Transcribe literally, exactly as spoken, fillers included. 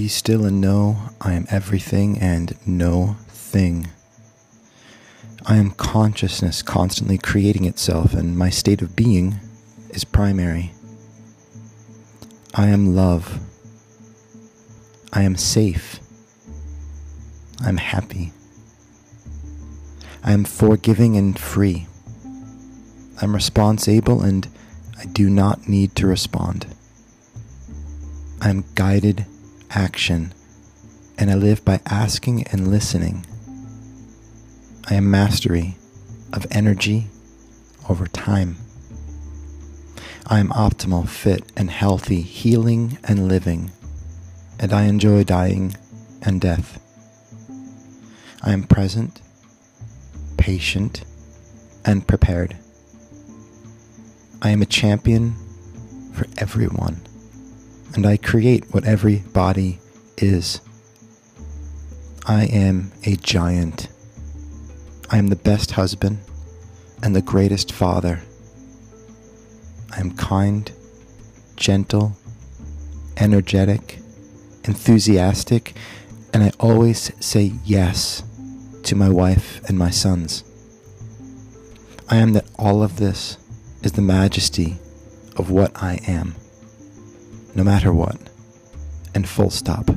Be still and know I am everything and no thing. I am consciousness constantly creating itself, and my state of being is primary. I am love. I am safe. I am happy. I am forgiving and free. I am responsible and I do not need to respond. I am guided action, and I live by asking and listening. I am mastery of energy over time. I am optimal, fit, and healthy, healing and living, and I enjoy dying and death. I am present, patient, and prepared. I am a champion for everyone, and I create what every body is. I am a giant. I am the best husband and the greatest father. I am kind, gentle, energetic, enthusiastic, and I always say yes to my wife and my sons. I am that all of this is the majesty of what I am, no matter what, and full stop.